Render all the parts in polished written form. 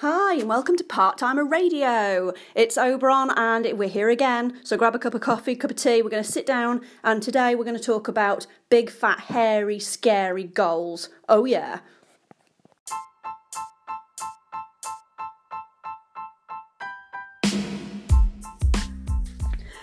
Hi and welcome to Part Timer Radio. It's Oberon and we're here again. So grab a cup of coffee, cup of tea, we're going to sit down and today we're going to talk about big, fat, hairy, scary goals. Oh yeah.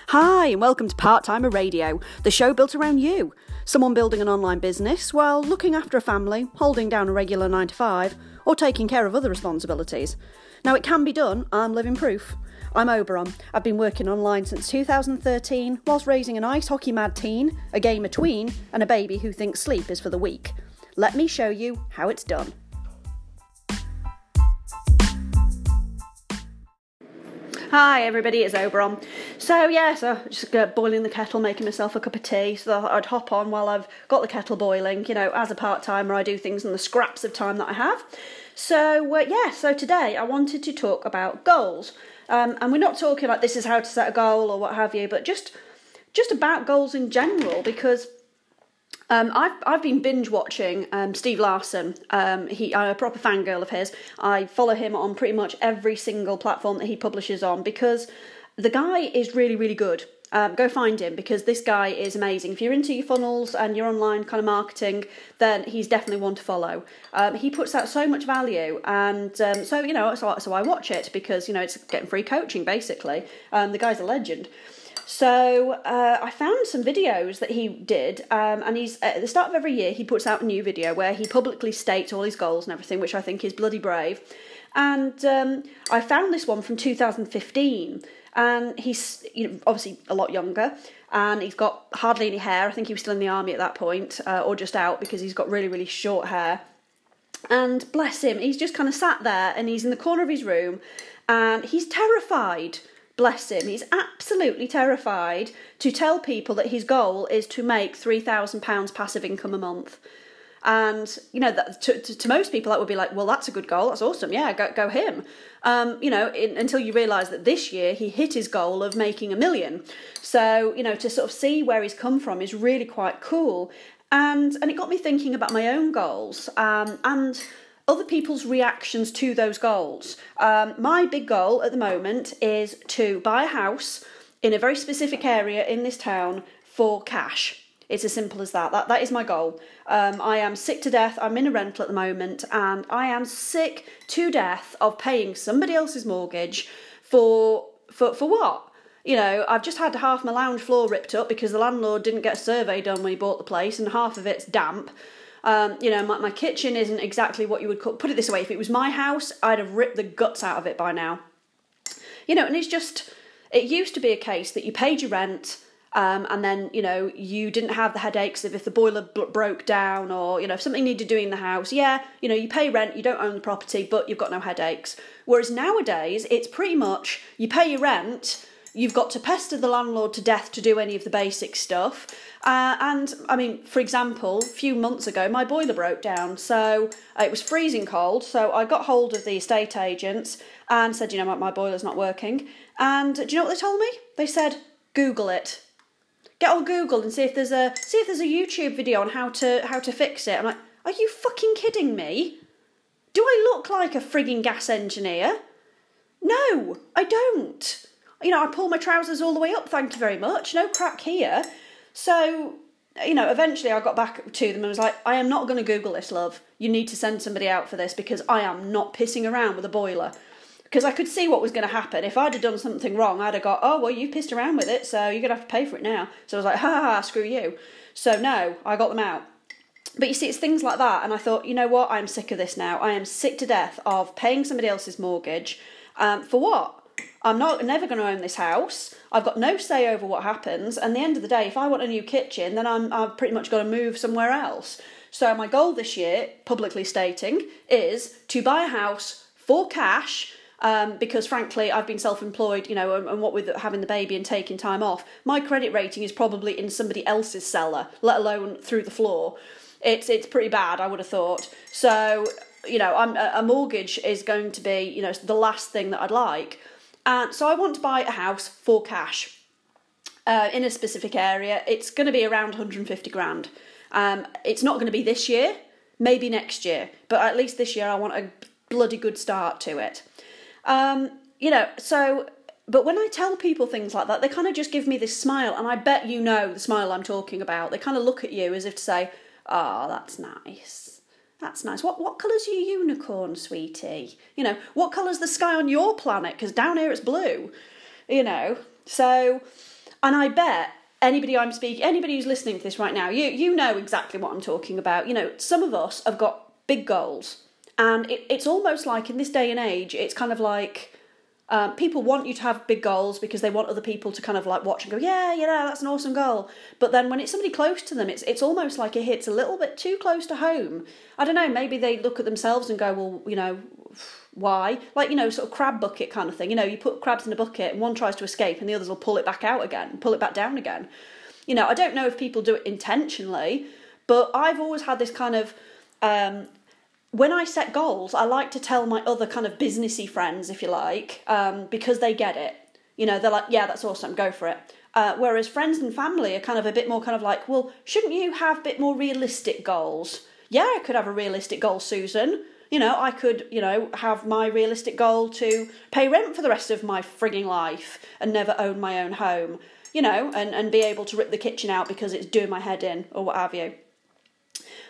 Hi and welcome to Part Timer Radio, the show built around you. Someone building an online business while looking after a family, holding down a regular 9-to-5, or taking care of other responsibilities. Now it can be done, I'm living proof. I'm Oberon. I've been working online since 2013 whilst raising an ice hockey mad teen, a gamer tween, and a baby who thinks sleep is for the weak. Let me show you how it's done. Hi everybody, it's Oberon. So just boiling the kettle, making myself a cup of tea so that I'd hop on while I've got the kettle boiling. You know, as a part-timer I do things in the scraps of time that I have. So today I wanted to talk about goals. And we're not talking like this is how to set a goal or what have you, but just about goals in general, because I've been binge watching Steve Larson. I'm a proper fangirl of his. I follow him on pretty much every single platform that he publishes on because the guy is really, really good. Go find him because this guy is amazing. If you're into your funnels and your online kind of marketing, then he's definitely one to follow. He puts out so much value, and so I watch it because, you know, it's getting free coaching basically. The guy's a legend. So I found some videos that he did, and he's at the start of every year he puts out a new video where he publicly states all his goals and everything, which I think is bloody brave. And I found this one from 2015, and he's, you know, obviously a lot younger, and he's got hardly any hair. I think he was still in the army at that point, or just out, because he's got really, really short hair. And bless him, he's just kind of sat there, and he's in the corner of his room, and he's terrified. Bless him, he's absolutely terrified to tell people that his goal is to make £3,000 passive income a month. And, you know, that, to most people that would be like, well, that's a good goal, that's awesome, yeah, go him. Until you realise that this year he hit his goal of making £1 million. So, you know, to sort of see where he's come from is really quite cool. And it got me thinking about my own goals and other people's reactions to those goals. My big goal at the moment is to buy a house in a very specific area in this town for cash. It's as simple as that. That is my goal. I am sick to death. I'm in a rental at the moment, and I am sick to death of paying somebody else's mortgage for what? You know, I've just had half my lounge floor ripped up because the landlord didn't get a survey done when he bought the place, and half of it's damp. You know, my kitchen isn't exactly what you would call, put it this way, if it was my house, I'd have ripped the guts out of it by now. You know, and it's just, it used to be a case that you paid your rent, and then, you know, you didn't have the headaches of if the boiler broke down or, you know, if something needed doing in the house, yeah, you know, you pay rent, you don't own the property, but you've got no headaches. Whereas nowadays, it's pretty much, you pay your rent, you've got to pester the landlord to death to do any of the basic stuff. And, I mean, for example, a few months ago, my boiler broke down. So it was freezing cold. So I got hold of the estate agents and said, you know, my boiler's not working. And do you know what they told me? They said, Google it. Get on Google and see if there's a YouTube video on how to fix it. I'm like, are you fucking kidding me? Do I look like a frigging gas engineer? No, I don't. You know, I pull my trousers all the way up, thank you very much. No crack here. So, you know, eventually I got back to them and was like, I am not going to Google this, love. You need to send somebody out for this because I am not pissing around with a boiler. Because I could see what was going to happen. If I'd have done something wrong, I'd have got, oh, well, you pissed around with it, so you're going to have to pay for it now. So I was like, ha, ha, ha, screw you. So no, I got them out. But you see, it's things like that. And I thought, you know what? I'm sick of this now. I am sick to death of paying somebody else's mortgage. For what? I'm never going to own this house. I've got no say over what happens. And at the end of the day, if I want a new kitchen, then I've pretty much got to move somewhere else. So my goal this year, publicly stating, is to buy a house for cash. Because frankly, I've been self-employed, you know, and what with having the baby and taking time off, my credit rating is probably in somebody else's cellar, let alone through the floor. It's pretty bad, I would have thought. So, you know, a mortgage is going to be, you know, the last thing that I'd like. So I want to buy a house for cash in a specific area. It's going to be around 150 grand. It's not going to be this year, maybe next year, but at least this year I want a bloody good start to it. But when I tell people things like that, they kind of just give me this smile, and I bet you know the smile I'm talking about. They kind of look at you as if to say, "Oh, that's nice. That's nice. What colour's your unicorn, sweetie? You know, what colour's the sky on your planet? Because down here it's blue." You know, so, and I bet anybody who's listening to this right now, you know exactly what I'm talking about. You know, some of us have got big goals, and it's almost like in this day and age, it's kind of like, people want you to have big goals because they want other people to kind of like watch and go, yeah, you know, that's an awesome goal. But then when it's somebody close to them, it's almost like it hits a little bit too close to home. I don't know, maybe they look at themselves and go, well, you know, why? Like, you know, sort of crab bucket kind of thing. You know, you put crabs in a bucket and one tries to escape and the others will pull it back out again, pull it back down again. You know, I don't know if people do it intentionally, but I've always had this kind of... when I set goals, I like to tell my other kind of businessy friends, if you like, because they get it. You know, they're like, yeah, that's awesome, go for it. Whereas friends and family are kind of a bit more kind of like, well, shouldn't you have a bit more realistic goals? Yeah, I could have a realistic goal, Susan. You know, I could, you know, have my realistic goal to pay rent for the rest of my frigging life and never own my own home, you know, and be able to rip the kitchen out because it's doing my head in or what have you.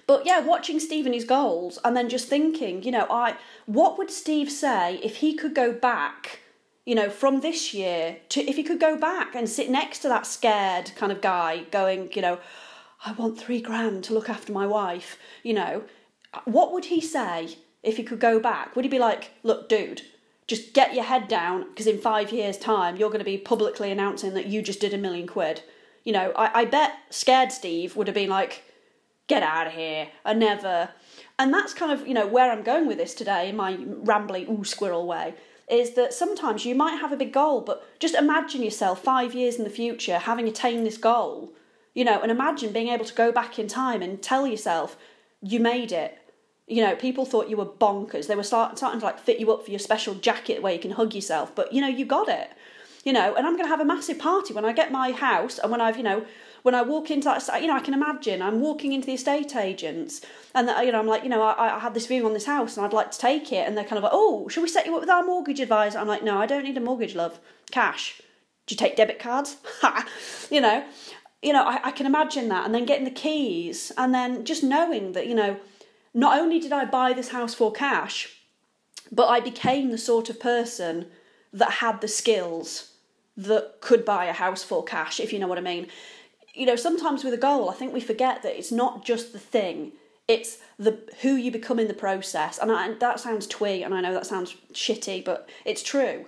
But yeah, watching Steve and his goals and then just thinking, you know, what would Steve say if he could go back, you know, from this year to, if he could go back and sit next to that scared kind of guy going, you know, I want $3,000 to look after my wife, you know, what would he say if he could go back? Would he be like, look, dude, just get your head down because in 5 years' time, you're going to be publicly announcing that you just did £1 million quid. You know, I bet scared Steve would have been like, get out of here, I never. And that's kind of, you know, where I'm going with this today in my rambly, ooh, squirrel way, is that sometimes you might have a big goal, but just imagine yourself 5 years in the future having attained this goal, you know, and imagine being able to go back in time and tell yourself, you made it. You know, people thought you were bonkers. They were starting to, like, fit you up for your special jacket where you can hug yourself, but, you know, you got it. You know, and I'm going to have a massive party when I get my house and when I've, you know, when I walk into that, you know, I can imagine I'm walking into the estate agents and, that, you know, I'm like, you know, I had this view on this house and I'd like to take it. And they're kind of like, oh, should we set you up with our mortgage advisor? I'm like, no, I don't need a mortgage, love. Cash. Do you take debit cards? You know, I can imagine that. And then getting the keys and then just knowing that, you know, not only did I buy this house for cash, but I became the sort of person that had the skills that could buy a house for cash, if you know what I mean. You know, sometimes with a goal, I think we forget that it's not just the thing, it's the who you become in the process. And that sounds twee, and I know that sounds shitty, but it's true.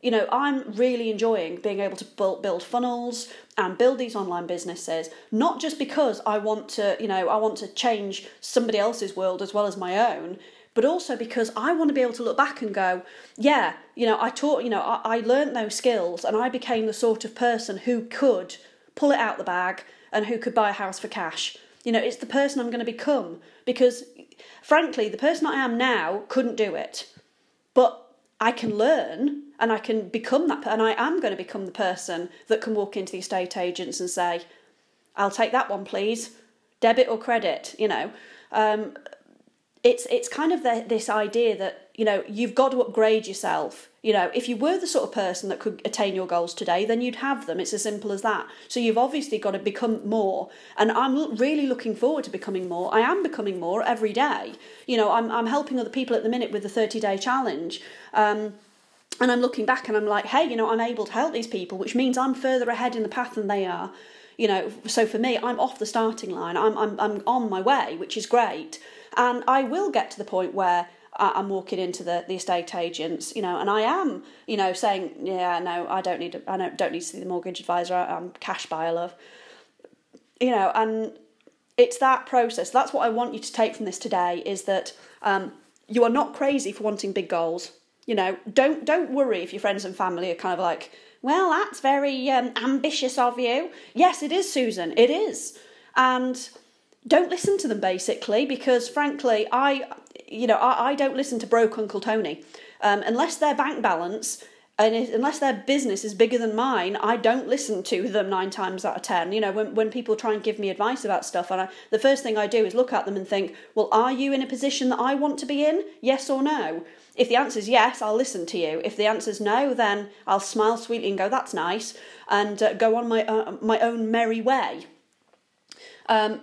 You know, I'm really enjoying being able to build funnels and build these online businesses, not just because I want to, you know, I want to change somebody else's world as well as my own, but also because I want to be able to look back and go, yeah, you know, I learned those skills and I became the sort of person who could pull it out the bag and who could buy a house for cash. You know, it's the person I'm going to become because, frankly, the person I am now couldn't do it. But I can learn and I can become that, and I am going to become the person that can walk into the estate agents and say, I'll take that one, please, debit or credit, you know. It's kind of this idea that, you know, you've got to upgrade yourself. You know, if you were the sort of person that could attain your goals today, then you'd have them. It's as simple as that. So you've obviously got to become more. And I'm really looking forward to becoming more. I am becoming more every day. You know, I'm helping other people at the minute with the 30-day challenge. And I'm looking back and I'm like, hey, you know, I'm able to help these people, which means I'm further ahead in the path than they are. You know, so for me, I'm off the starting line. I'm on my way, which is great. And I will get to the point where I'm walking into the estate agents, you know, and I am, you know, saying, yeah, no, I don't need to see the mortgage advisor. I'm cash buyer, love. You know, and it's that process. That's what I want you to take from this today, is that you are not crazy for wanting big goals. You know, don't worry if your friends and family are kind of like, well, that's very ambitious of you. Yes, it is, Susan. It is. And don't listen to them, basically, because frankly, I don't listen to broke Uncle Tony. Unless their bank balance And unless their business is bigger than mine, I don't listen to them 9 times out of 10. You know, when people try and give me advice about stuff, and the first thing I do is look at them and think, well, are you in a position that I want to be in? Yes or no? If the answer is yes, I'll listen to you. If the answer is no, then I'll smile sweetly and go, that's nice, and go on my own merry way. So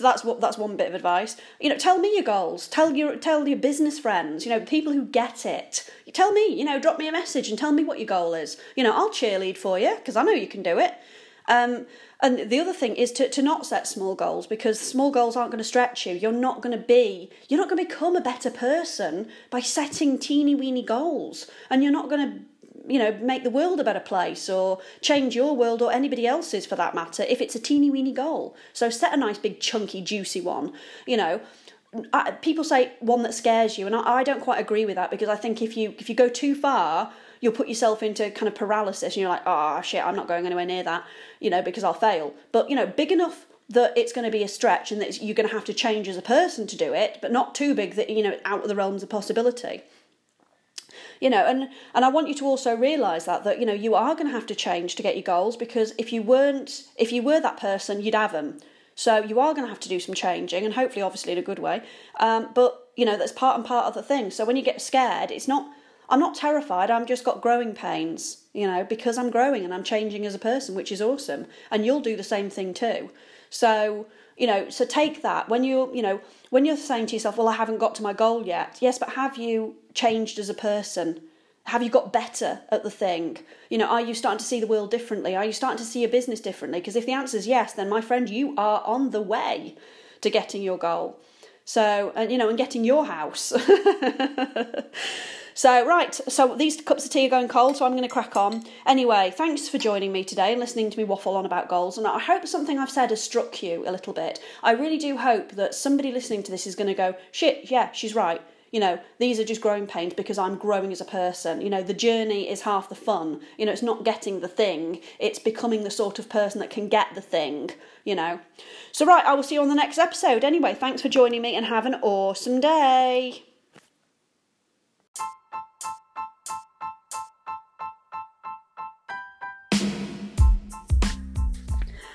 that's one bit of advice. You know, tell me your goals. Tell your business friends. You know, people who get it. Tell me. You know, drop me a message and tell me what your goal is. You know, I'll cheerlead for you because I know you can do it. And the other thing is to not set small goals, because small goals aren't going to stretch you. You're not going to become a better person by setting teeny weeny goals, and you're not going to, you know, make the world a better place or change your world or anybody else's for that matter if it's a teeny weeny goal. So set a nice big chunky juicy one. You know, people say one that scares you, and I don't quite agree with that, because I think if you go too far, you'll put yourself into kind of paralysis, and you're like, oh shit, I'm not going anywhere near that, you know, because I'll fail. But, you know, big enough that it's going to be a stretch and that you're going to have to change as a person to do it, but not too big that, you know, out of the realms of possibility. You know, and I want you to also realise that, you know, you are going to have to change to get your goals, because if you were that person, you'd have them. So you are going to have to do some changing, and hopefully, obviously, in a good way. But, you know, that's part of the thing. So when you get scared, I'm not terrified, I've just got growing pains, you know, because I'm growing and I'm changing as a person, which is awesome. And you'll do the same thing too. So, you know, so take that. When you're saying to yourself, well, I haven't got to my goal yet. Yes, but have you changed as a person? Have you got better at the thing? You know, are you starting to see the world differently? Are you starting to see your business differently? Because if the answer is yes, then my friend, you are on the way to getting your goal. So, and you know, and getting your house. So, right, so these cups of tea are going cold, so I'm going to crack on. Anyway, thanks for joining me today and listening to me waffle on about goals. And I hope something I've said has struck you a little bit. I really do hope that somebody listening to this is going to go, shit, yeah, she's right. You know, these are just growing pains because I'm growing as a person. You know, the journey is half the fun. You know, it's not getting the thing. It's becoming the sort of person that can get the thing, you know. So, right, I will see you on the next episode. Anyway, thanks for joining me and have an awesome day.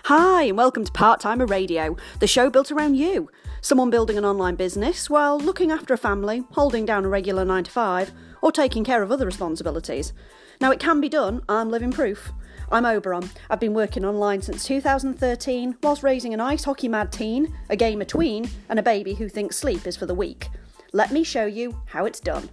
Hi, and welcome to Part Timer Radio, the show built around you. Someone building an online business while looking after a family, holding down a regular 9 to 5, or taking care of other responsibilities. Now, it can be done. I'm living proof. I'm Oberon. I've been working online since 2013 whilst raising an ice hockey mad teen, a gamer tween, and a baby who thinks sleep is for the weak. Let me show you how it's done.